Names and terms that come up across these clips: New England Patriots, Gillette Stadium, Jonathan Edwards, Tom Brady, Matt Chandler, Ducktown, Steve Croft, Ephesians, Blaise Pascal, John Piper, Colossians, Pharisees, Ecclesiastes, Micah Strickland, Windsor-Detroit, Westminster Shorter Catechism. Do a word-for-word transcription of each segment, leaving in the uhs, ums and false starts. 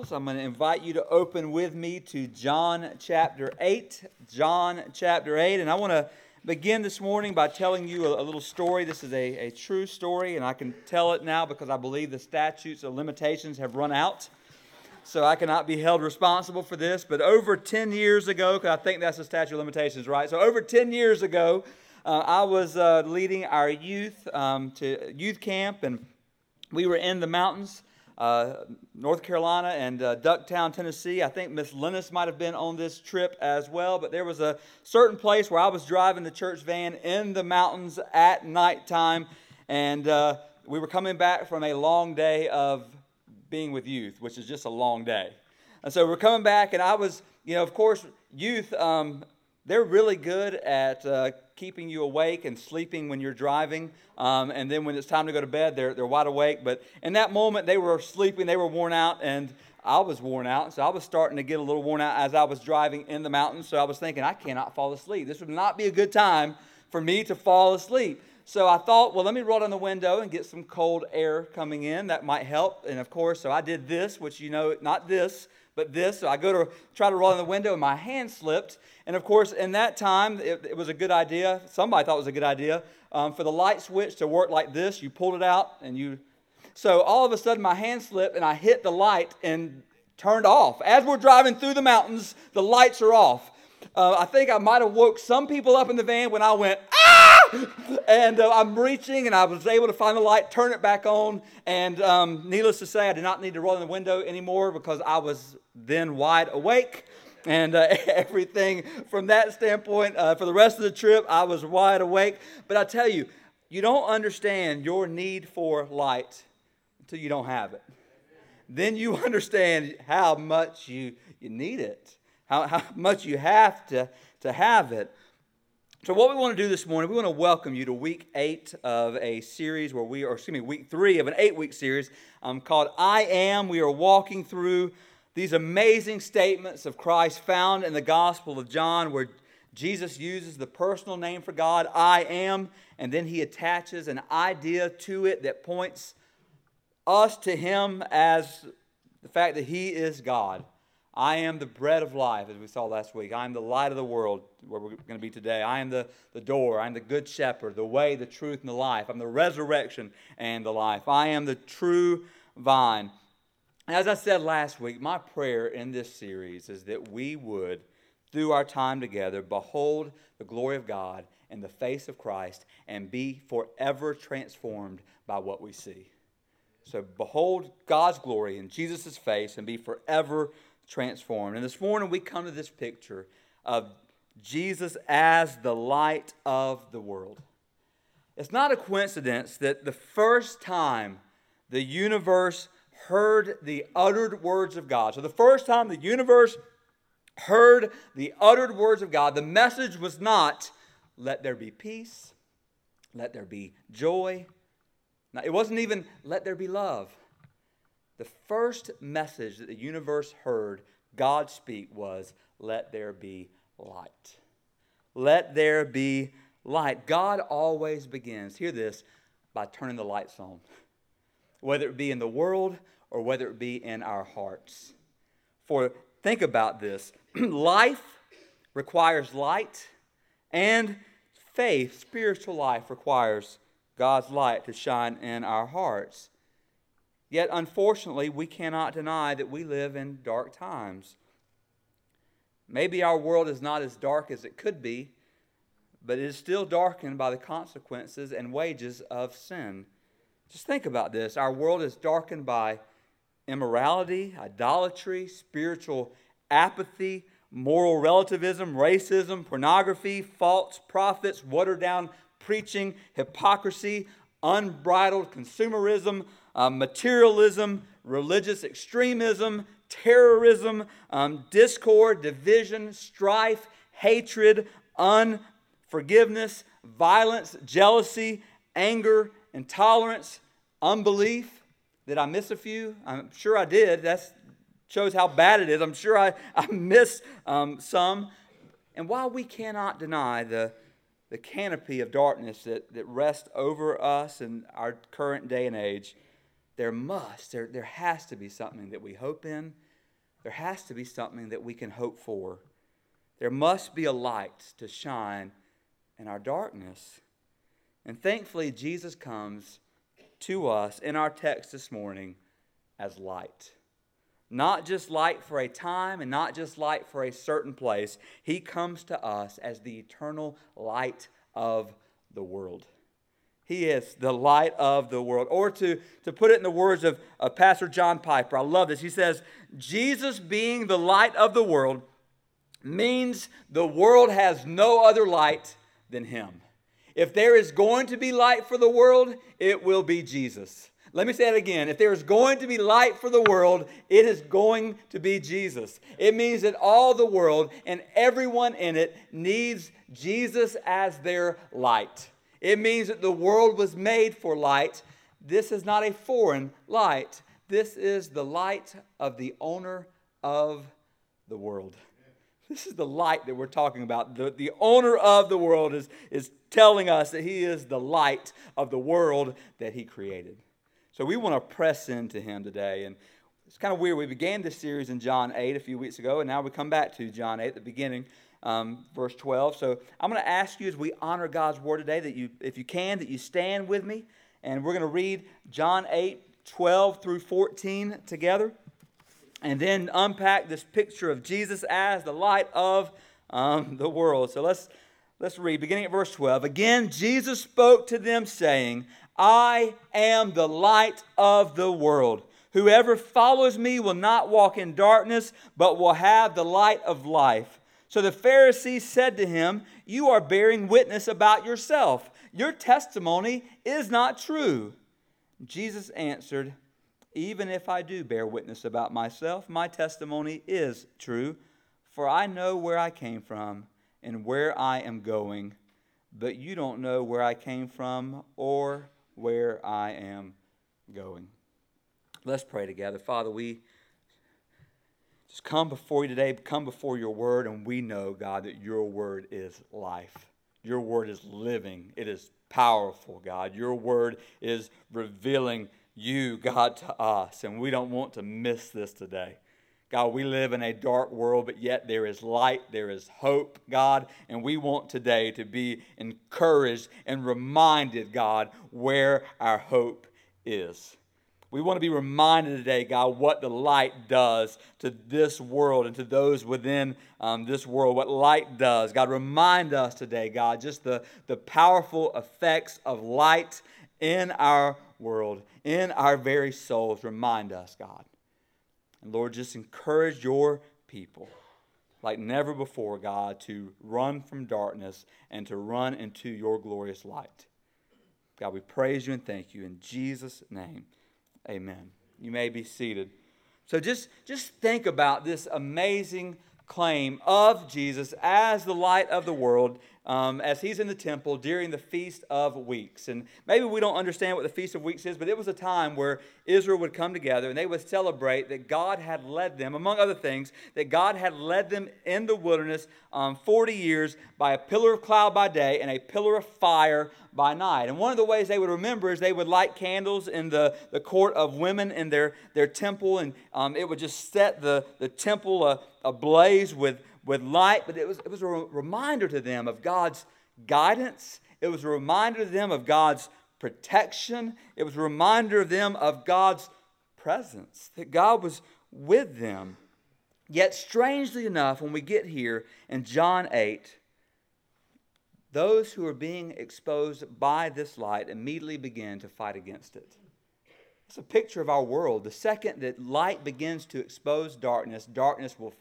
Bibles, I'm going to invite you to open with me to John chapter eight. John chapter eight. And I want to begin this morning by telling you a, a little story. This is a, a true story, and I can tell it now because I believe the statutes of limitations have run out. So I cannot be held responsible for this. But over ten years ago, because I think that's the statute of limitations, right? So over ten years ago, uh, I was uh, leading our youth um, to youth camp, and we were in the mountains. Uh, North Carolina and uh, Ducktown, Tennessee. I think Miss Lennis might have been on this trip as well, but there was a certain place where I was driving the church van in the mountains at nighttime, and uh, we were coming back from a long day of being with youth, which is just a long day. And so we're coming back, and I was, you know, of course, youth, um, they're really good at uh, keeping you awake and sleeping when you're driving. Um, and then when it's time to go to bed, they're they're wide awake. But in that moment, they were sleeping, they were worn out, and I was worn out. So I was starting to get a little worn out as I was driving in the mountains. So I was thinking, I cannot fall asleep. This would not be a good time for me to fall asleep. So I thought, well, let me roll down the window and get some cold air coming in. That might help. And of course, so I did this, which, you know, not this, but this. So I go to try to roll down the window, and my hand slipped. And of course, in that time, it, it was a good idea. Somebody thought it was a good idea um, for the light switch to work like this. You pulled it out, and you. So all of a sudden, my hand slipped, and I hit the light and turned off. As we're driving through the mountains, the lights are off. Uh, I think I might have woke some people up in the van when I went, ah! And uh, I'm reaching, and I was able to find the light, turn it back on, and um, needless to say, I did not need to roll in the window anymore because I was then wide awake, and uh, everything from that standpoint, uh, for the rest of the trip, I was wide awake. But I tell you, you don't understand your need for light until you don't have it. Then you understand how much you, you need it, how, how much you have to, to have it. So what we want to do this morning, we want to welcome you to week eight of a series where we are, excuse me, week three of an eight-week series um, called I Am. We are walking through these amazing statements of Christ found in the Gospel of John where Jesus uses the personal name for God, I am, and then he attaches an idea to it that points us to him as the fact that he is God. I am the bread of life, as we saw last week. I am the light of the world, where we're going to be today. I am the, the door. I am the good shepherd, the way, the truth, and the life. I'm the resurrection and the life. I am the true vine. And as I said last week, my prayer in this series is that we would, through our time together, behold the glory of God in the face of Christ and be forever transformed by what we see. So behold God's glory in Jesus' face and be forever transformed. Transformed. And this morning we come to this picture of Jesus as the light of the world. It's not a coincidence that the first time the universe heard the uttered words of God, so the first time the universe heard the uttered words of God, the message was not, let there be peace, let there be joy. Now, it wasn't even, let there be love. The first message that the universe heard God speak was, let there be light. Let there be light. God always begins, hear this, by turning the lights on. Whether it be in the world or whether it be in our hearts. For think about this. Life requires light, and faith, spiritual life, requires God's light to shine in our hearts. Yet, unfortunately, we cannot deny that we live in dark times. Maybe our world is not as dark as it could be, but it is still darkened by the consequences and wages of sin. Just think about this. Our world is darkened by immorality, idolatry, spiritual apathy, moral relativism, racism, pornography, false prophets, watered-down preaching, hypocrisy, unbridled consumerism, Um, materialism, religious extremism, terrorism, um, discord, division, strife, hatred, unforgiveness, violence, jealousy, anger, intolerance, unbelief. Did I miss a few? I'm sure I did. That shows how bad it is. I'm sure I, I missed um, some. And while we cannot deny the the canopy of darkness that, that rests over us in our current day and age, There must, there, there has to be something that we hope in, There has to be something that we can hope for. There must be a light to shine in our darkness. And thankfully, Jesus comes to us in our text this morning as light. Not just light for a time and not just light for a certain place. He comes to us as the eternal light of the world. He is the light of the world. Or to, to put it in the words of, of Pastor John Piper, I love this. He says, Jesus being the light of the world means the world has no other light than him. If there is going to be light for the world, it will be Jesus. Let me say that again. If there is going to be light for the world, it is going to be Jesus. It means that all the world and everyone in it needs Jesus as their light. It means that the world was made for light. This is not a foreign light. This is the light of the owner of the world. This is the light that we're talking about. The, the owner of the world is, is telling us that he is the light of the world that he created. So we want to press into him today. And it's kind of weird. We began this series in John eight a few weeks ago, and now we come back to John eight, the beginning, um, verse twelve. So I'm going to ask you, as we honor God's word today, that you, if you can, that you stand with me. And we're going to read John eight, twelve through fourteen together. And then unpack this picture of Jesus as the light of um, the world. So let's let's read, beginning at verse twelve. Again, Jesus spoke to them, saying, I am the light of the world. Whoever follows me will not walk in darkness, but will have the light of life. So the Pharisees said to him, you are bearing witness about yourself. Your testimony is not true. Jesus answered, even if I do bear witness about myself, my testimony is true, for I know where I came from and where I am going, but you don't know where I came from or where I am going. Let's pray together. Father, we just come before you today, come before your word, and we know, God, that your word is life. Your word is living. It is powerful, God. Your word is revealing you, God, to us, and we don't want to miss this today. God, we live in a dark world, but yet there is light, there is hope, God, and we want today to be encouraged and reminded, God, where our hope is. We want to be reminded today, God, what the light does to this world and to those within um, this world, what light does. God, remind us today, God, just the, the powerful effects of light in our world, in our very souls. Remind us, God. And Lord, just encourage your people like never before, God, to run from darkness and to run into your glorious light. God, we praise you and thank you in Jesus' name. Amen. You may be seated. So just, just think about this amazing claim of Jesus as the light of the world. Um, as he's in the temple during the Feast of Weeks. And maybe we don't understand what the Feast of Weeks is, but it was a time where Israel would come together and they would celebrate that God had led them, among other things, that God had led them in the wilderness um, forty years by a pillar of cloud by day and a pillar of fire by night. And one of the ways they would remember is they would light candles in the, the court of women in their, their temple, and um, it would just set the, the temple a, ablaze with with light, but it was, it was a reminder to them of God's guidance. It was a reminder to them of God's protection. It was a reminder to them of God's presence, that God was with them. Yet strangely enough, when we get here in John eight, those who are being exposed by this light immediately begin to fight against it. It's a picture of our world. The second that light begins to expose darkness, darkness will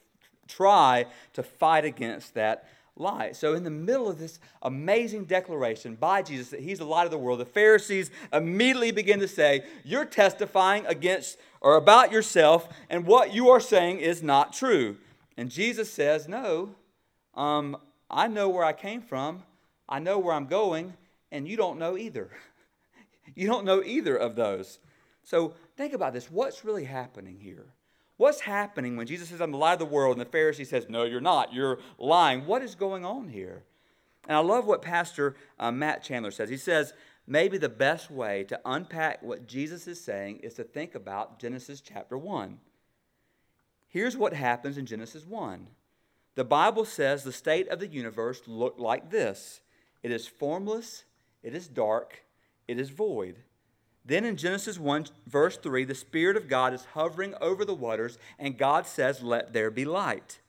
try to fight against that light. So in the middle of this amazing declaration by Jesus that he's the light of the world, the Pharisees immediately begin to say, you're testifying against or about yourself, and what you are saying is not true. And Jesus says, no, um, I know where I came from, I know where I'm going, and you don't know either. You don't know either of those. So think about this. What's really happening here? What's happening when Jesus says, I'm the light of the world, and the Pharisee says, no, you're not, you're lying? What is going on here? And I love what Pastor uh, Matt Chandler says. He says, maybe the best way to unpack what Jesus is saying is to think about Genesis chapter one. Here's what happens in Genesis one. The Bible says the state of the universe looked like this. It is formless, it is dark, it is void. Then in Genesis one, verse three, the Spirit of God is hovering over the waters, and God says, let there be light.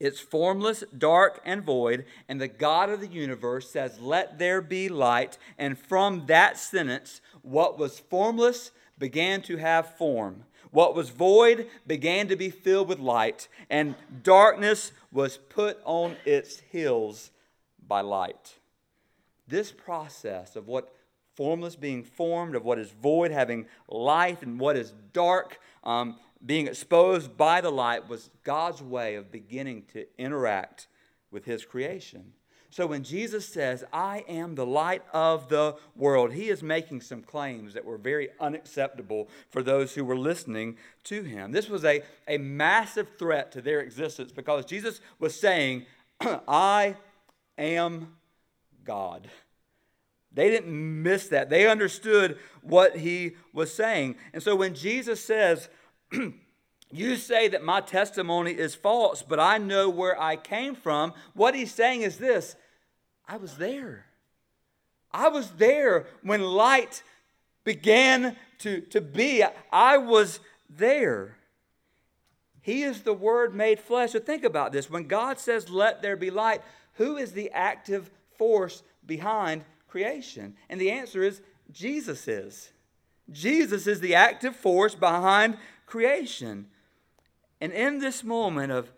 It's formless, dark, and void, and the God of the universe says, let there be light. And from that sentence, what was formless began to have form. What was void began to be filled with light, and darkness was put on its heels by light. This process of what formless being formed, of what is void having life, and what is dark um, being exposed by the light was God's way of beginning to interact with His creation. So when Jesus says, I am the light of the world, He is making some claims that were very unacceptable for those who were listening to Him. This was a, a massive threat to their existence because Jesus was saying, I am God. They didn't miss that. They understood what He was saying. And so when Jesus says, you say that my testimony is false, but I know where I came from, what He's saying is this: I was there. I was there when light began to, to be. I was there. He is the Word made flesh. So think about this. When God says, let there be light, who is the active force behind creation? And the answer is Jesus is. Jesus is the active force behind creation. And in this moment of,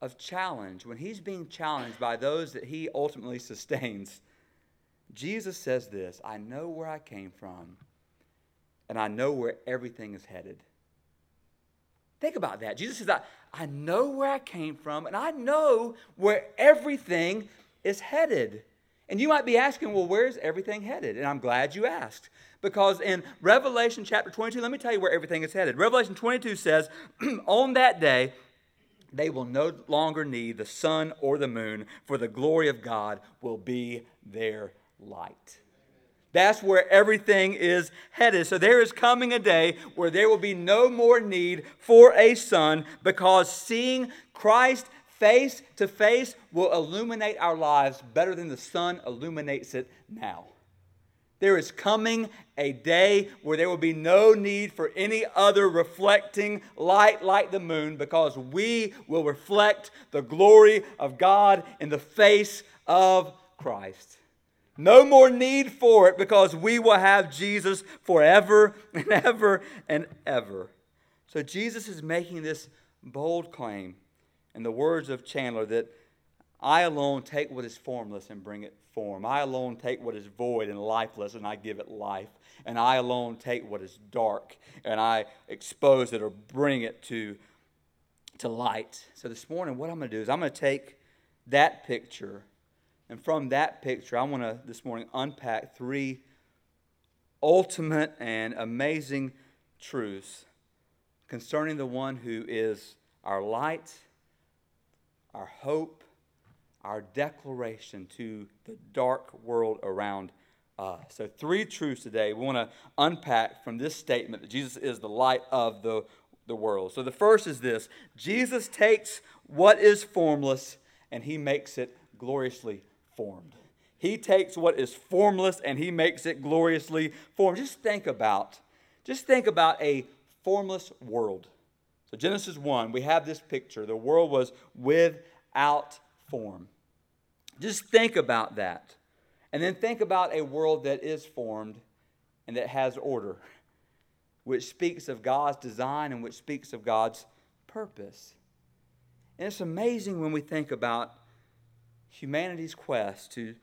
of challenge, when He's being challenged by those that He ultimately sustains, Jesus says this: I know where I came from, and I know where everything is headed. Think about that. Jesus says, I, I know where I came from, and I know where everything is headed. And you might be asking, well, where's everything headed? And I'm glad you asked, because in Revelation chapter twenty-two, let me tell you where everything is headed. Revelation twenty-two says, on that day, they will no longer need the sun or the moon, for the glory of God will be their light. That's where everything is headed. So there is coming a day where there will be no more need for a sun, because seeing Christ face to face will illuminate our lives better than the sun illuminates it now. There is coming a day where there will be no need for any other reflecting light like the moon, because we will reflect the glory of God in the face of Christ. No more need for it, because we will have Jesus forever and ever and ever. So Jesus is making this bold claim, in the words of Chandler, that I alone take what is formless and bring it form. I alone take what is void and lifeless and I give it life. And I alone take what is dark and I expose it or bring it to, to light. So this morning, what I'm going to do is I'm going to take that picture. And from that picture, I want to this morning unpack three ultimate and amazing truths concerning the one who is our light, our hope, our declaration to the dark world around us. So three truths today we want to unpack from this statement that Jesus is the light of the, the world. So the first is this: Jesus takes what is formless and He makes it gloriously formed. He takes what is formless and He makes it gloriously formed. Just think about, just think about a formless world. So Genesis one, we have this picture. The world was without form. Just think about that. And then think about a world that is formed and that has order, which speaks of God's design and which speaks of God's purpose. And it's amazing when we think about humanity's quest to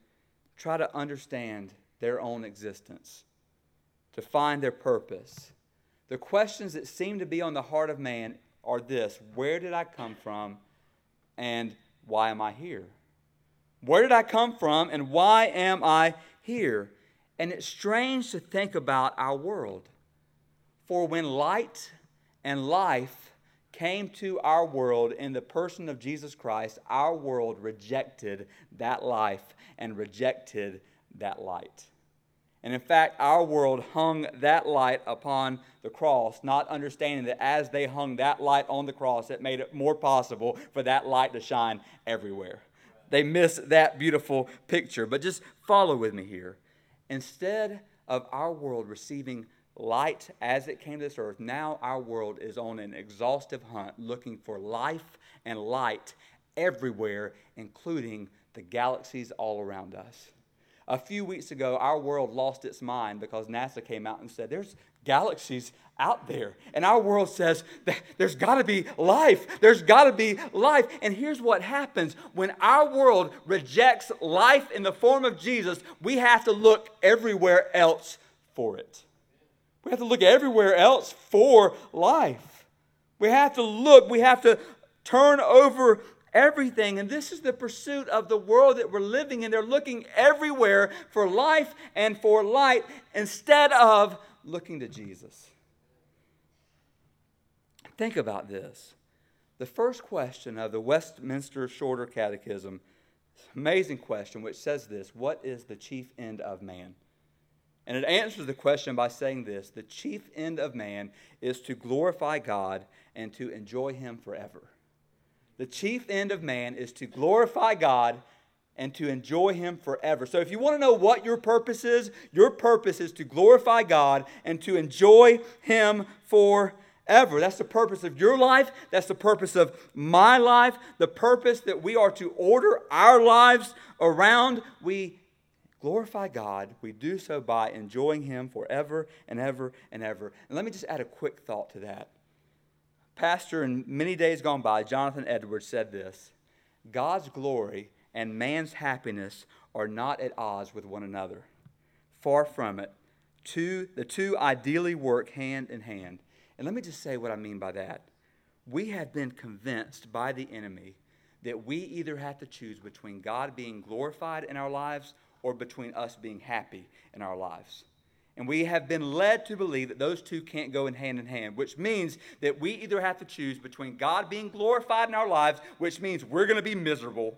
try to understand their own existence, to find their purpose. The questions that seem to be on the heart of man are this: where did I come from and why am I here? Where did I come from and why am I here? And it's strange to think about our world. For when light and life came to our world in the person of Jesus Christ, our world rejected that life and rejected that light. And in fact, our world hung that light upon the cross, not understanding that as they hung that light on the cross, it made it more possible for that light to shine everywhere. They miss that beautiful picture. But just follow with me here. Instead of our world receiving light as it came to this earth, now our world is on an exhaustive hunt looking for life and light everywhere, including the galaxies all around us. A few weeks ago, our world lost its mind because NASA came out and said, there's galaxies out there. And our world says, there's got to be life. There's got to be life. And here's what happens. When our world rejects life in the form of Jesus, we have to look everywhere else for it. We have to look everywhere else for life. We have to look. We have to turn over everything. And this is the pursuit of the world that we're living in. They're looking everywhere for life and for light instead of looking to Jesus. Think about this. The first question of the Westminster Shorter Catechism, amazing question, which says this: what is the chief end of man? And it answers the question by saying this: the chief end of man is to glorify God and to enjoy Him forever. The chief end of man is to glorify God and to enjoy Him forever. So if you want to know what your purpose is, your purpose is to glorify God and to enjoy Him forever. That's the purpose of your life. That's the purpose of my life. The purpose that we are to order our lives around. We glorify God. We do so by enjoying Him forever and ever and ever. And let me just add a quick thought to that. Pastor in many days gone by, Jonathan Edwards, said this: God's glory and man's happiness are not at odds with one another. Far from it. Two, the two ideally work hand in hand. And let me just say what I mean by that. We have been convinced by the enemy that we either have to choose between God being glorified in our lives or between us being happy in our lives. And we have been led to believe that those two can't go in hand in hand, which means that we either have to choose between God being glorified in our lives, which means we're going to be miserable,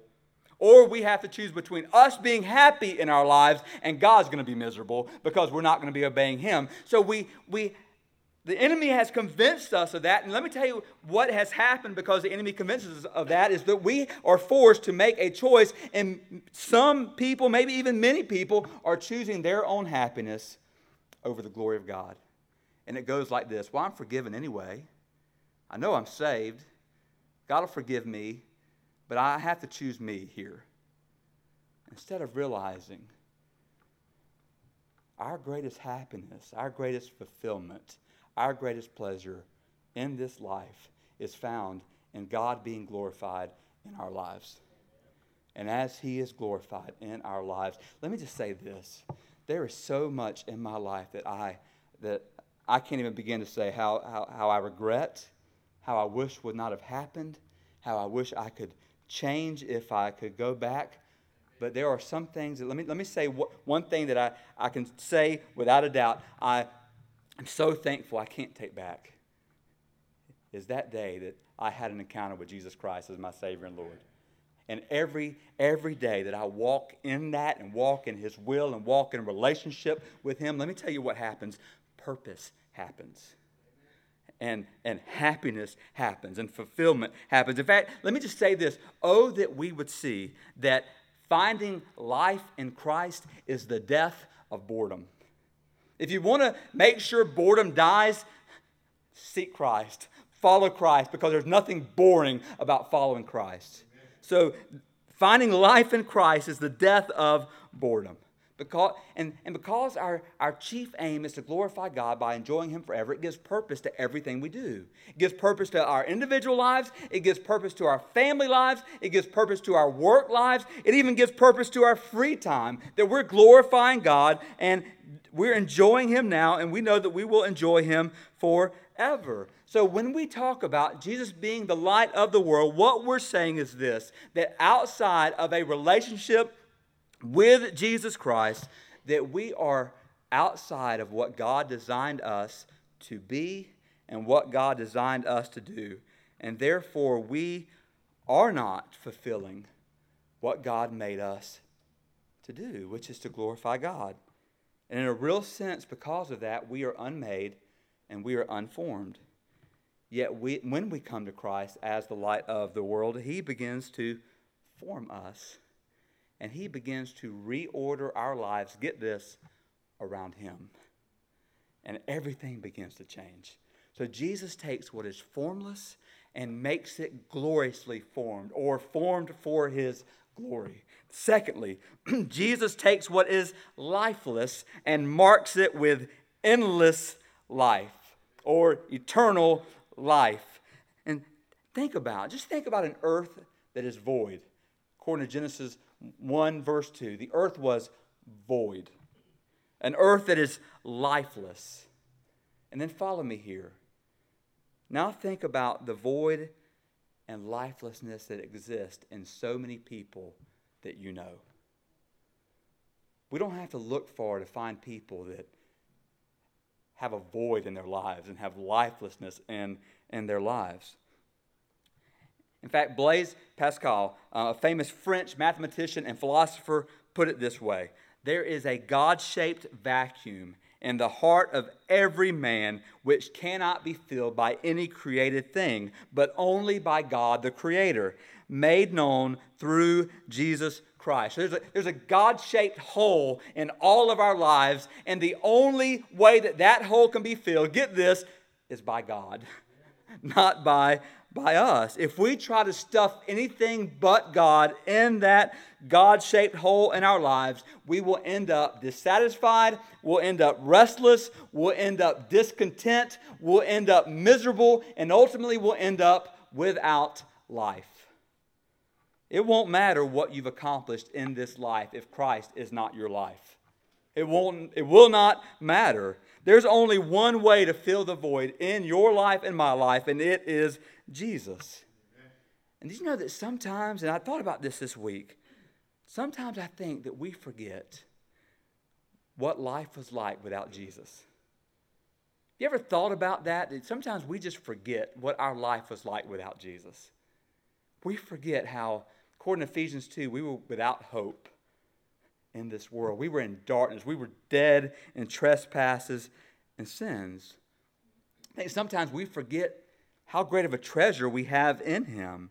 or we have to choose between us being happy in our lives and God's going to be miserable because we're not going to be obeying Him. So we we the enemy has convinced us of that. And let me tell you what has happened because the enemy convinces us of that is that we are forced to make a choice. And some people, maybe even many people, are choosing their own happiness over the glory of God. And it goes like this: well, I'm forgiven anyway. I know I'm saved. God will forgive me, but I have to choose me here. Instead of realizing our greatest happiness, our greatest fulfillment, our greatest pleasure in this life is found in God being glorified in our lives. And as He is glorified in our lives, let me just say this. There is so much in my life that I that I can't even begin to say how, how, how I regret, how I wish would not have happened, how I wish I could change if I could go back. But there are some things that, let me let me say what, one thing that I, I can say without a doubt, I am so thankful I can't take back, is that day that I had an encounter with Jesus Christ as my Savior and Lord. And every every day that I walk in that and walk in His will and walk in a relationship with Him, let me tell you what happens. Purpose happens. And, and happiness happens. And fulfillment happens. In fact, let me just say this. Oh, that we would see that finding life in Christ is the death of boredom. If you want to make sure boredom dies, seek Christ. Follow Christ, because there's nothing boring about following Christ. So finding life in Christ is the death of boredom. Because, and, and because our, our chief aim is to glorify God by enjoying Him forever, it gives purpose to everything we do. It gives purpose to our individual lives. It gives purpose to our family lives. It gives purpose to our work lives. It even gives purpose to our free time, that we're glorifying God and we're enjoying Him now, and we know that we will enjoy Him forever. So when we talk about Jesus being the light of the world, what we're saying is this: that outside of a relationship with Jesus Christ, that we are outside of what God designed us to be and what God designed us to do. And therefore, we are not fulfilling what God made us to do, which is to glorify God. And in a real sense, because of that, we are unmade and we are unformed. Yet we, when we come to Christ as the light of the world, he begins to form us. And he begins to reorder our lives, get this, around him. And everything begins to change. So Jesus takes what is formless and makes it gloriously formed, or formed for his glory. Secondly, Jesus takes what is lifeless and marks it with endless life, or eternal life. And think about, just think about an earth that is void. According to Genesis one, verse two, the earth was void. An earth that is lifeless. And then follow me here. Now think about the void and lifelessness that exists in so many people that you know. We don't have to look far to find people that have a void in their lives and have lifelessness in, in their lives. In fact, Blaise Pascal, a famous French mathematician and philosopher, put it this way. There is a God-shaped vacuum in the heart of every man, which cannot be filled by any created thing, but only by God the Creator, made known through Jesus Christ. So there's a, there's a God-shaped hole in all of our lives, and the only way that that hole can be filled, get this, is by God, not by by us. If we try to stuff anything but God in that God-shaped hole in our lives, we will end up dissatisfied, we'll end up restless, we'll end up discontent, we'll end up miserable, and ultimately we'll end up without life. It won't matter what you've accomplished in this life if Christ is not your life. It won't, it will not matter. There's only one way to fill the void in your life and my life, and it is Jesus. And did you know that sometimes, and I thought about this this week, sometimes I think that we forget what life was like without Jesus. You ever thought about that? Sometimes we just forget what our life was like without Jesus. We forget how, according to Ephesians two, we were without hope in this world. We were in darkness. We were dead in trespasses and sins. I think sometimes we forget how great of a treasure we have in him.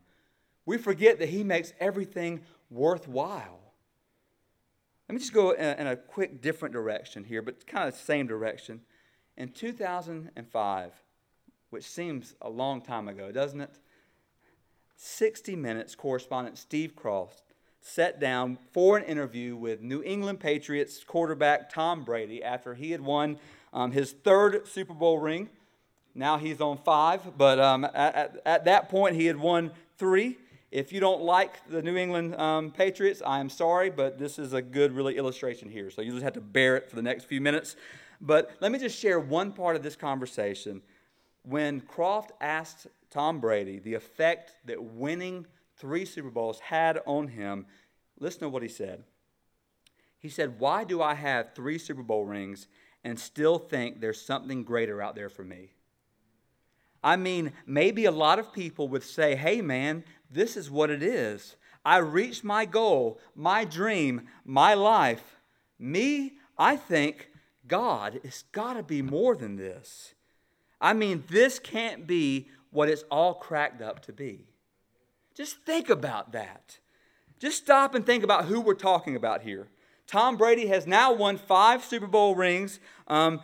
We forget that he makes everything worthwhile. Let me just go in a quick different direction here, but kind of the same direction. In two thousand five, which seems a long time ago, doesn't it? sixty Minutes correspondent Steve Croft sat down for an interview with New England Patriots quarterback Tom Brady after he had won um, his third Super Bowl ring. Now he's on five, but um, at, at that point he had won three. If you don't like the New England um, Patriots, I am sorry, but this is a good, really, illustration here. So you just have to bear it for the next few minutes. But let me just share one part of this conversation. When Croft asked Tom Brady the effect that winning three Super Bowls had on him, listen to what he said. He said, "Why do I have three Super Bowl rings and still think there's something greater out there for me? I mean, maybe a lot of people would say, hey, man, this is what it is. I reached my goal, my dream, my life. Me, I think, God, it's got to be more than this. I mean, this can't be what it's all cracked up to be." Just think about that. Just stop and think about who we're talking about here. Tom Brady has now won five Super Bowl rings, um,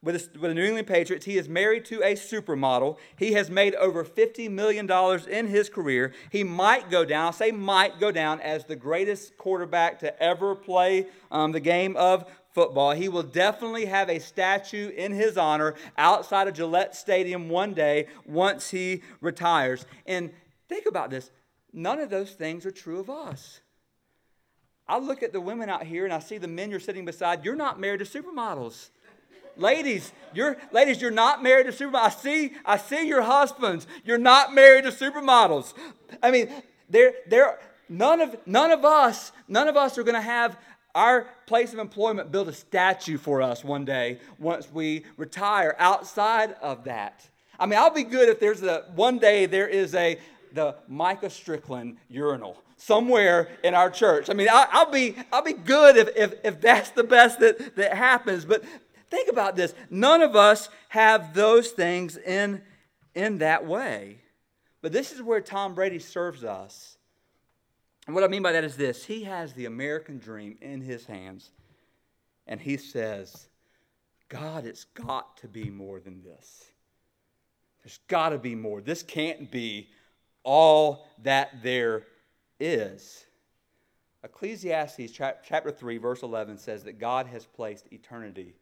With the New England Patriots. He is married to a supermodel. He has made over fifty million dollars in his career. He might go down, I say might go down, as the greatest quarterback to ever play um, the game of football. He will definitely have a statue in his honor outside of Gillette Stadium one day once he retires. And think about this. None of those things are true of us. I look at the women out here and I see the men you're sitting beside. You're not married to supermodels. Ladies, you're ladies, you're not married to supermodels. I see, I see your husbands. You're not married to supermodels. I mean, there, there. None of, none of us, none of us are going to have our place of employment build a statue for us one day once we retire. Outside of that, I mean, I'll be good if there's a one day there is a the Micah Strickland urinal somewhere in our church. I mean, I, I'll be I'll be good if, if if that's the best that that happens. But think about this: none of us have those things in in that way. But this is where Tom Brady serves us. And what I mean by that is this: he has the American dream in his hands, and he says, God, it's got to be more than this. There's got to be more. This can't be all that there is. Ecclesiastes chapter three, verse eleven says that God has placed eternity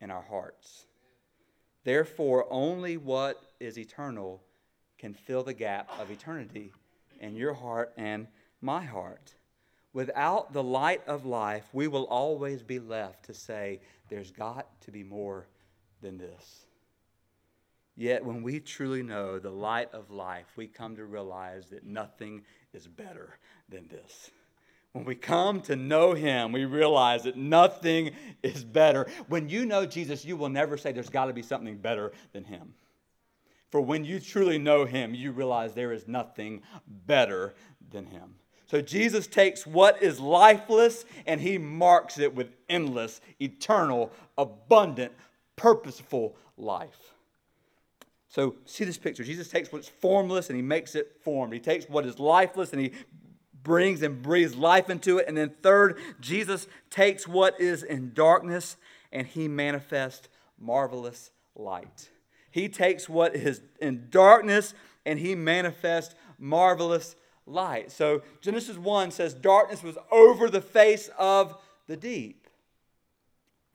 in our hearts. Therefore, only what is eternal can fill the gap of eternity in your heart and my heart. Without the light of life, we will always be left to say, there's got to be more than this. Yet when we truly know the light of life, we come to realize that nothing is better than this. When we come to know him, we realize that nothing is better. When you know Jesus, you will never say there's got to be something better than him. For when you truly know him, you realize there is nothing better than him. So Jesus takes what is lifeless and he marks it with endless, eternal, abundant, purposeful life. So see this picture. Jesus takes what's formless and he makes it formed. He takes what is lifeless and he brings and breathes life into it. And then third, Jesus takes what is in darkness and he manifests marvelous light. He takes what is in darkness and he manifests marvelous light. So Genesis one says darkness was over the face of the deep.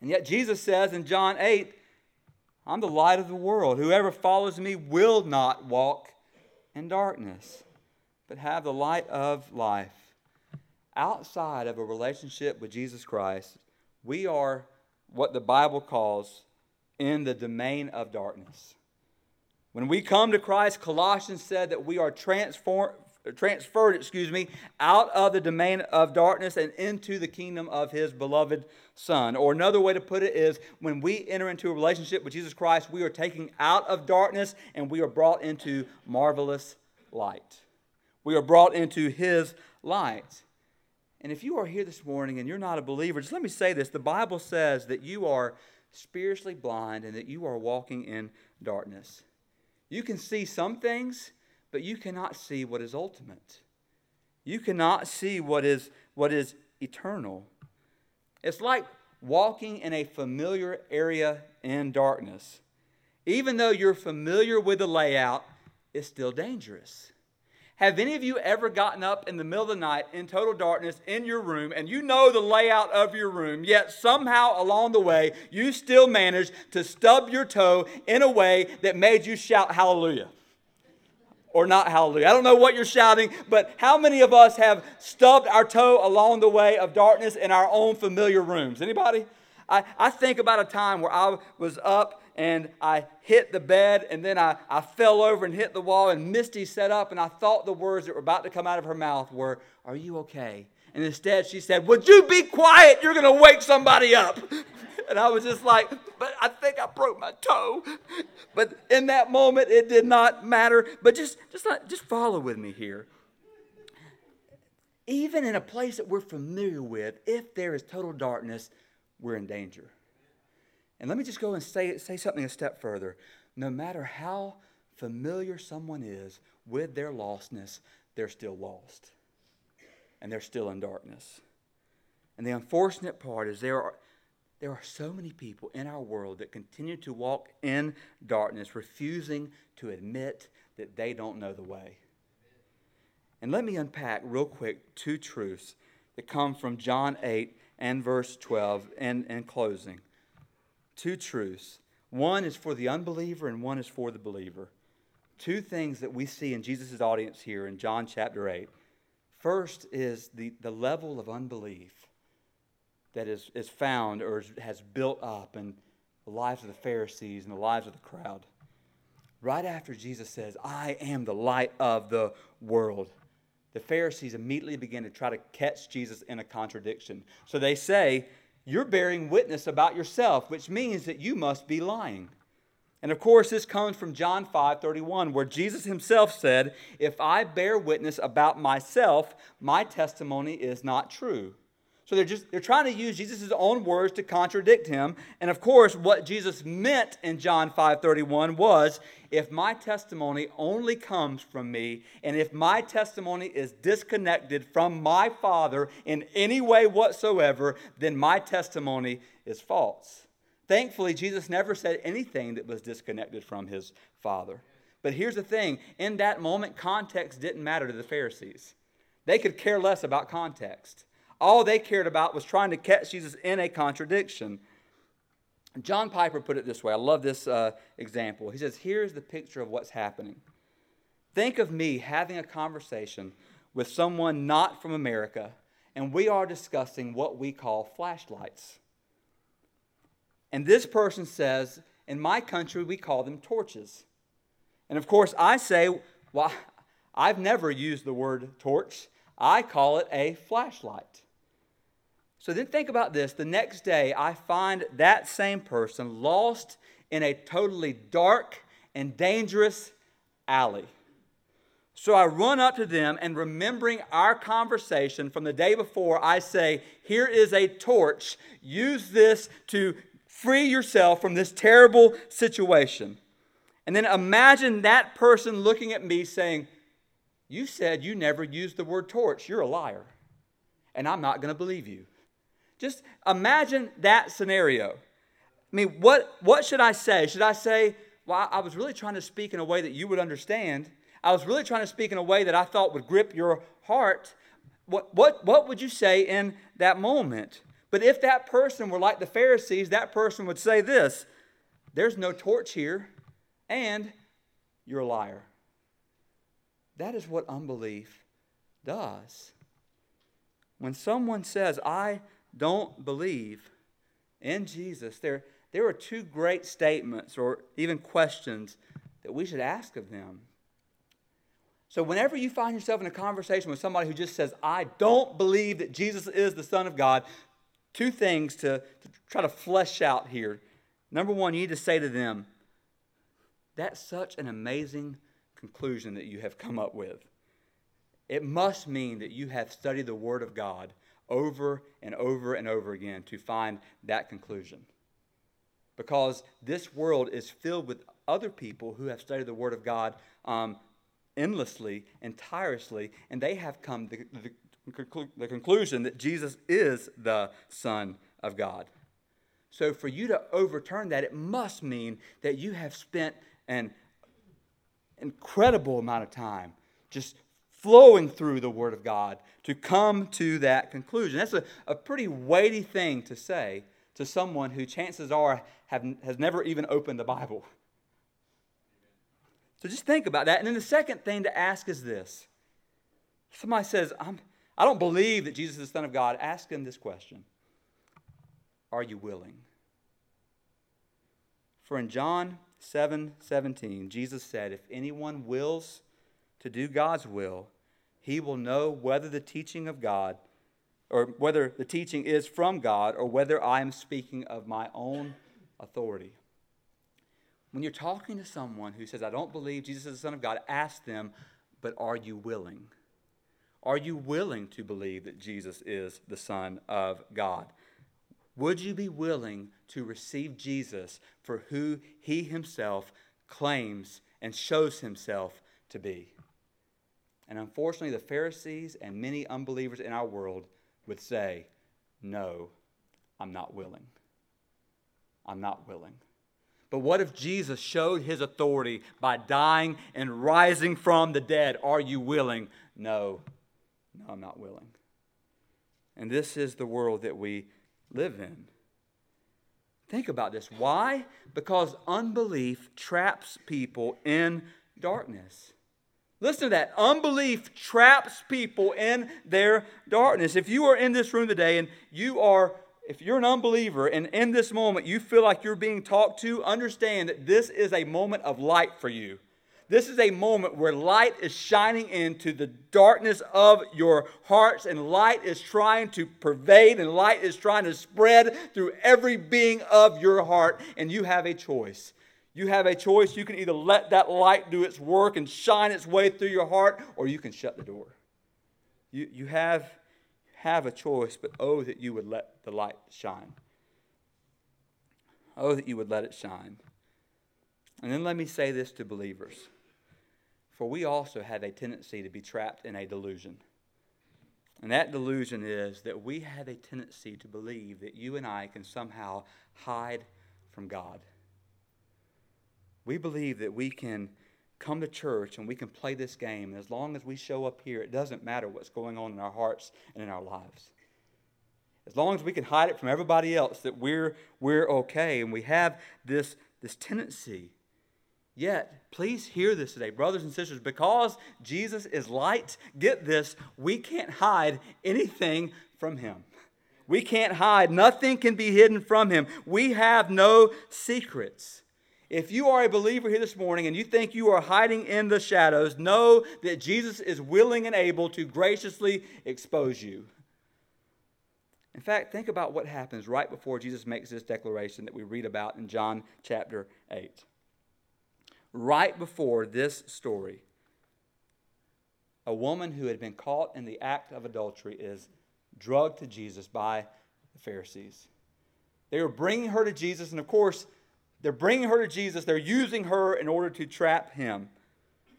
And yet Jesus says in John eight, I'm the light of the world. Whoever follows me will not walk in darkness, but have the light of life. Outside of a relationship with Jesus Christ, we are what the Bible calls in the domain of darkness. When we come to Christ, Colossians said that we are transformed, transferred, excuse me, out of the domain of darkness and into the kingdom of his beloved Son. Or another way to put it is, when we enter into a relationship with Jesus Christ, we are taken out of darkness and we are brought into marvelous light. We are brought into his light. And if you are here this morning and you're not a believer, just let me say this. The Bible says that you are spiritually blind and that you are walking in darkness. You can see some things, but you cannot see what is ultimate. You cannot see what is what is eternal. It's like walking in a familiar area in darkness. Even though you're familiar with the layout, it's still dangerous. Have any of you ever gotten up in the middle of the night in total darkness in your room, and you know the layout of your room, yet somehow along the way, you still managed to stub your toe in a way that made you shout hallelujah? Or not hallelujah. I don't know what you're shouting, but how many of us have stubbed our toe along the way of darkness in our own familiar rooms? Anybody? I, I think about a time where I was up and I hit the bed and then I, I fell over and hit the wall, and Misty sat up and I thought the words that were about to come out of her mouth were, "Are you okay?" And instead she said, "Would you be quiet? You're going to wake somebody up." And I was just like, but I think I broke my toe. But in that moment, it did not matter. But just just, not, just follow with me here. Even in a place that we're familiar with, if there is total darkness, we're in danger. And let me just go and say, say something a step further. No matter how familiar someone is with their lostness, they're still lost. And they're still in darkness. And the unfortunate part is there are... There are so many people in our world that continue to walk in darkness, refusing to admit that they don't know the way. And let me unpack real quick two truths that come from John eight and verse twelve in, in closing. Two truths. One is for the unbeliever and one is for the believer. Two things that we see in Jesus' audience here in John chapter eight. First is the, the level of unbelief that is, is found or is, has built up in the lives of the Pharisees and the lives of the crowd. Right after Jesus says, "I am the light of the world," the Pharisees immediately begin to try to catch Jesus in a contradiction. So they say, "You're bearing witness about yourself, which means that you must be lying." And of course, this comes from John five thirty-one, where Jesus himself said, "If I bear witness about myself, my testimony is not true." So they're just they're trying to use Jesus' own words to contradict him. And of course, what Jesus meant in John five thirty-one was, if my testimony only comes from me, and if my testimony is disconnected from my Father in any way whatsoever, then my testimony is false. Thankfully, Jesus never said anything that was disconnected from his Father. But here's the thing. In that moment, context didn't matter to the Pharisees. They could care less about context. All they cared about was trying to catch Jesus in a contradiction. John Piper put it this way. I love this uh, example. He says, here's the picture of what's happening. Think of me having a conversation with someone not from America, and we are discussing what we call flashlights. And this person says, in my country, we call them torches. And of course, I say, well, I've never used the word torch. I call it a flashlight. So then think about this. The next day, I find that same person lost in a totally dark and dangerous alley. So I run up to them, and remembering our conversation from the day before, I say, here is a torch. Use this to free yourself from this terrible situation. And then imagine that person looking at me saying, you said you never used the word torch. You're a liar. And I'm not going to believe you. Just imagine that scenario. I mean, what, what should I say? Should I say, well, I was really trying to speak in a way that you would understand. I was really trying to speak in a way that I thought would grip your heart. What, what, what would you say in that moment? But if that person were like the Pharisees, that person would say this, there's no torch here, and you're a liar. That is what unbelief does. When someone says, I don't believe in Jesus, there, there are two great statements or even questions that we should ask of them. So whenever you find yourself in a conversation with somebody who just says, I don't believe that Jesus is the Son of God, two things to, to try to flesh out here. Number one, you need to say to them, that's such an amazing conclusion that you have come up with. It must mean that you have studied the Word of God over and over and over again to find that conclusion. Because this world is filled with other people who have studied the Word of God um, endlessly and tirelessly, and they have come to the the conclusion that Jesus is the Son of God. So for you to overturn that, it must mean that you have spent an incredible amount of time just flowing through the Word of God to come to that conclusion. That's a, a pretty weighty thing to say to someone who chances are have, has never even opened the Bible. So just think about that. And then the second thing to ask is this. Somebody says, I'm I don't believe that Jesus is the Son of God. Ask him this question. Are you willing? For in John seven seventeen, Jesus said, if anyone wills to do God's will, he will know whether the teaching of God, or whether the teaching is from God, or whether I am speaking of my own authority. When you're talking to someone who says, I don't believe Jesus is the Son of God, ask them, but are you willing? Are you willing to believe that Jesus is the Son of God? Would you be willing to receive Jesus for who he himself claims and shows himself to be? And unfortunately, the Pharisees and many unbelievers in our world would say, no, I'm not willing. I'm not willing. But what if Jesus showed his authority by dying and rising from the dead? Are you willing? No. No, I'm not willing. And this is the world that we live in. Think about this. Why? Because unbelief traps people in darkness. Listen to that. Unbelief traps people in their darkness. If you are in this room today and you are, if you're an unbeliever and in this moment you feel like you're being talked to, understand that this is a moment of light for you. This is a moment where light is shining into the darkness of your hearts, and light is trying to pervade, and light is trying to spread through every being of your heart, and you have a choice. You have a choice. You can either let that light do its work and shine its way through your heart, or you can shut the door. You, you have, have a choice, but oh, that you would let the light shine. Oh, that you would let it shine. And then let me say this to believers. For we also have a tendency to be trapped in a delusion. And that delusion is that we have a tendency to believe that you and I can somehow hide from God. We believe that we can come to church and we can play this game. And as long as we show up here, it doesn't matter what's going on in our hearts and in our lives. As long as we can hide it from everybody else, that we're we're okay. And we have this, this tendency. Yet, please hear this today, brothers and sisters, because Jesus is light, get this, we can't hide anything from him. We can't hide. Nothing can be hidden from him. We have no secrets. If you are a believer here this morning and you think you are hiding in the shadows, know that Jesus is willing and able to graciously expose you. In fact, think about what happens right before Jesus makes this declaration that we read about in John chapter eight. Right before this story, a woman who had been caught in the act of adultery is dragged to Jesus by the Pharisees. They are bringing her to Jesus, and of course, they're bringing her to Jesus. They're using her in order to trap him.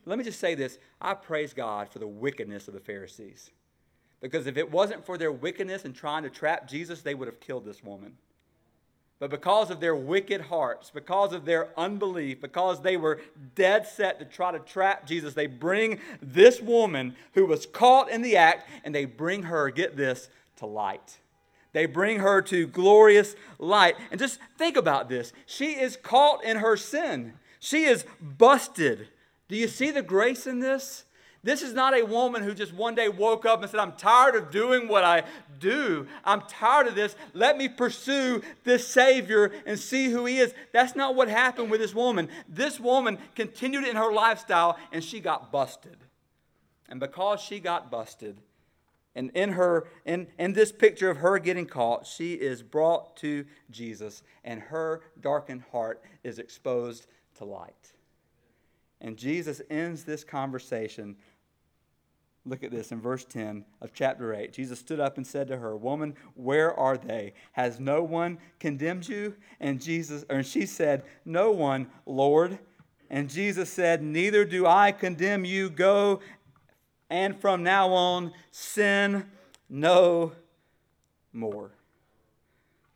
Let me just say this. I praise God for the wickedness of the Pharisees. Because if it wasn't for their wickedness and trying to trap Jesus, they would have killed this woman. But because of their wicked hearts, because of their unbelief, because they were dead set to try to trap Jesus, they bring this woman who was caught in the act, and they bring her, get this, to light. They bring her to glorious light. And just think about this. She is caught in her sin. She is busted. Do you see the grace in this? This is not a woman who just one day woke up and said, I'm tired of doing what I do. I'm tired of this. Let me pursue this Savior and see who he is. That's not what happened with this woman. This woman continued in her lifestyle, and she got busted. And because she got busted, and in her, in, in this picture of her getting caught, she is brought to Jesus, and her darkened heart is exposed to light. And Jesus ends this conversation. Look at this in verse ten of chapter eight. Jesus stood up and said to her, Woman, where are they? Has no one condemned you? And Jesus, or she said, No one, Lord. And Jesus said, Neither do I condemn you. Go, and from now on, sin no more.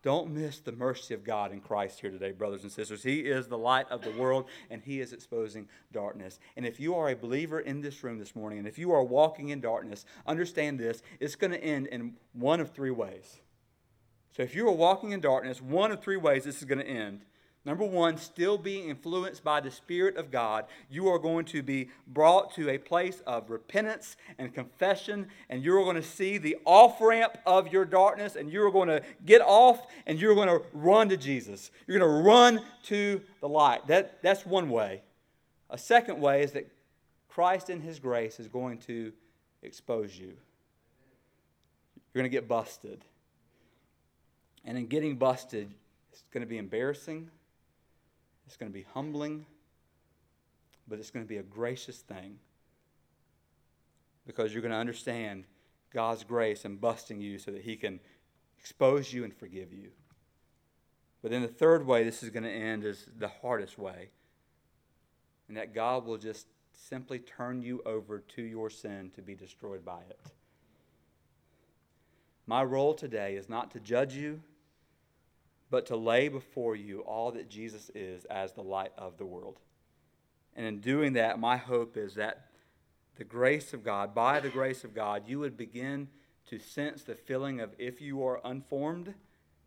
Don't miss the mercy of God in Christ here today, brothers and sisters. He is the light of the world, and he is exposing darkness. And if you are a believer in this room this morning, and if you are walking in darkness, understand this, it's going to end in one of three ways. So if you are walking in darkness, one of three ways this is going to end. Number one, still being influenced by the Spirit of God, you are going to be brought to a place of repentance and confession, and you're going to see the off-ramp of your darkness, and you're going to get off, and you're going to run to Jesus. You're going to run to the light. That, that's one way. A second way is that Christ in his grace is going to expose you. You're going to get busted. And in getting busted, it's going to be embarrassing. It's going to be humbling, but it's going to be a gracious thing because you're going to understand God's grace in busting you so that he can expose you and forgive you. But then the third way this is going to end is the hardest way, and that God will just simply turn you over to your sin to be destroyed by it. My role today is not to judge you, but to lay before you all that Jesus is as the light of the world. And in doing that, my hope is that the grace of God, by the grace of God, you would begin to sense the feeling of if you are unformed,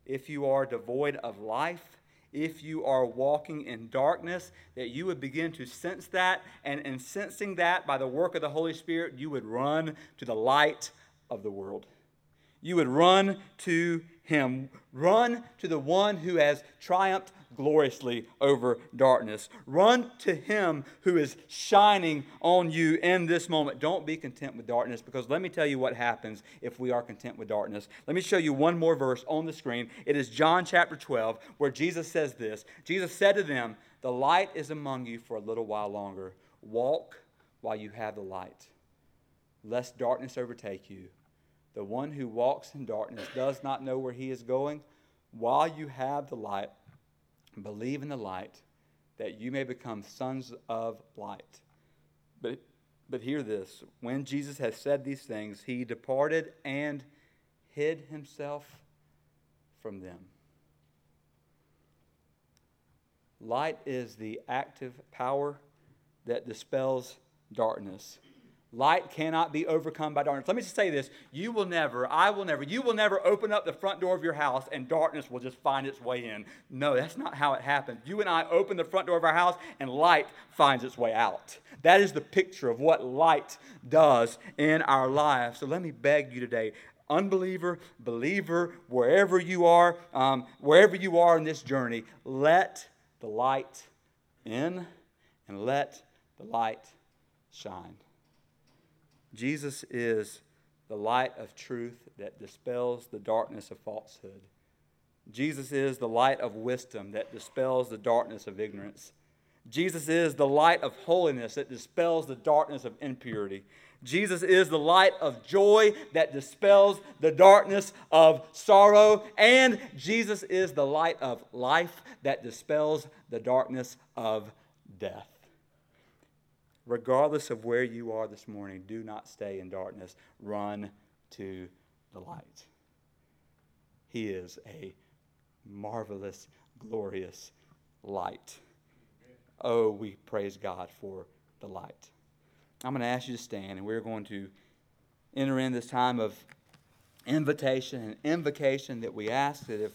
if you are devoid of life, if you are walking in darkness, that you would begin to sense that, and in sensing that by the work of the Holy Spirit, you would run to the light of the world. You would run to him. Run to the one who has triumphed gloriously over darkness. Run to Him who is shining on you in this moment. Don't be content with darkness, because let me tell you what happens if we are content with darkness. Let me show you one more verse on the screen. It is John chapter twelve, where Jesus says this. Jesus said to them, "The light is among you for a little while longer. Walk while you have the light, lest darkness overtake you. The one who walks in darkness does not know where he is going. While you have the light, believe in the light, that you may become sons of light." But, but hear this. When Jesus had said these things, He departed and hid Himself from them. Light is the active power that dispels darkness. Light cannot be overcome by darkness. Let me just say this. You will never, I will never, you will never open up the front door of your house and darkness will just find its way in. No, that's not how it happens. You and I open the front door of our house and light finds its way out. That is the picture of what light does in our lives. So let me beg you today, unbeliever, believer, wherever you are, um, wherever you are in this journey, let the light in and let the light shine. Jesus is the light of truth that dispels the darkness of falsehood. Jesus is the light of wisdom that dispels the darkness of ignorance. Jesus is the light of holiness that dispels the darkness of impurity. Jesus is the light of joy that dispels the darkness of sorrow. And Jesus is the light of life that dispels the darkness of death. Regardless of where you are this morning, do not stay in darkness. Run to the light. He is a marvelous, glorious light. Oh, we praise God for the light. I'm going to ask you to stand, and we're going to enter in this time of invitation and invocation that we ask that if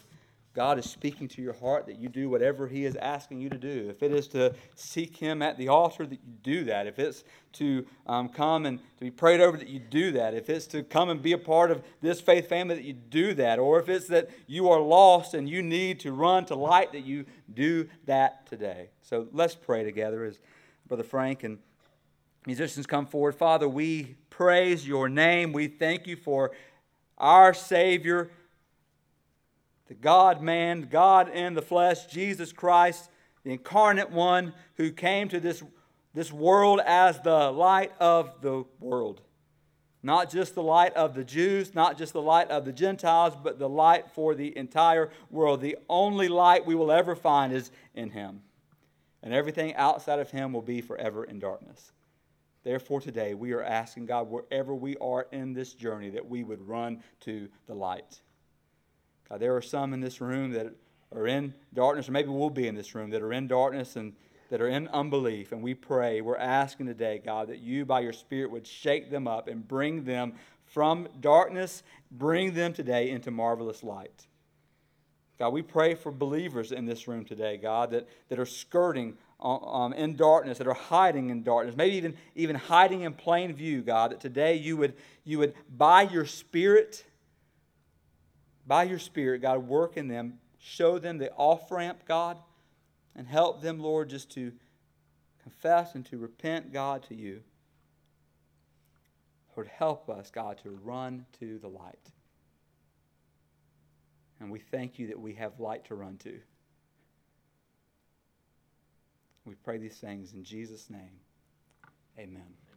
God is speaking to your heart, that you do whatever He is asking you to do. If it is to seek Him at the altar, that you do that. If it's to um, come and to be prayed over, that you do that. If it's to come and be a part of this faith family, that you do that. Or if it's that you are lost and you need to run to light, that you do that today. So let's pray together as Brother Frank and musicians come forward. Father, we praise Your name. We thank You for our Savior, the God-man, God in the flesh, Jesus Christ, the incarnate one who came to this, this world as the light of the world. Not just the light of the Jews, not just the light of the Gentiles, but the light for the entire world. The only light we will ever find is in Him. And everything outside of Him will be forever in darkness. Therefore today we are asking God, wherever we are in this journey, that we would run to the light. Uh, there are some in this room that are in darkness, or maybe we'll be in this room, that are in darkness and that are in unbelief. And we pray, we're asking today, God, that You by Your Spirit would shake them up and bring them from darkness, bring them today into marvelous light. God, we pray for believers in this room today, God, that, that are skirting Um, in darkness, that are hiding in darkness, maybe even, even hiding in plain view, God, that today you would, you would by Your Spirit... By Your Spirit, God, work in them. Show them the off-ramp, God, and help them, Lord, just to confess and to repent, God, to You. Lord, help us, God, to run to the light. And we thank You that we have light to run to. We pray these things in Jesus' name. Amen.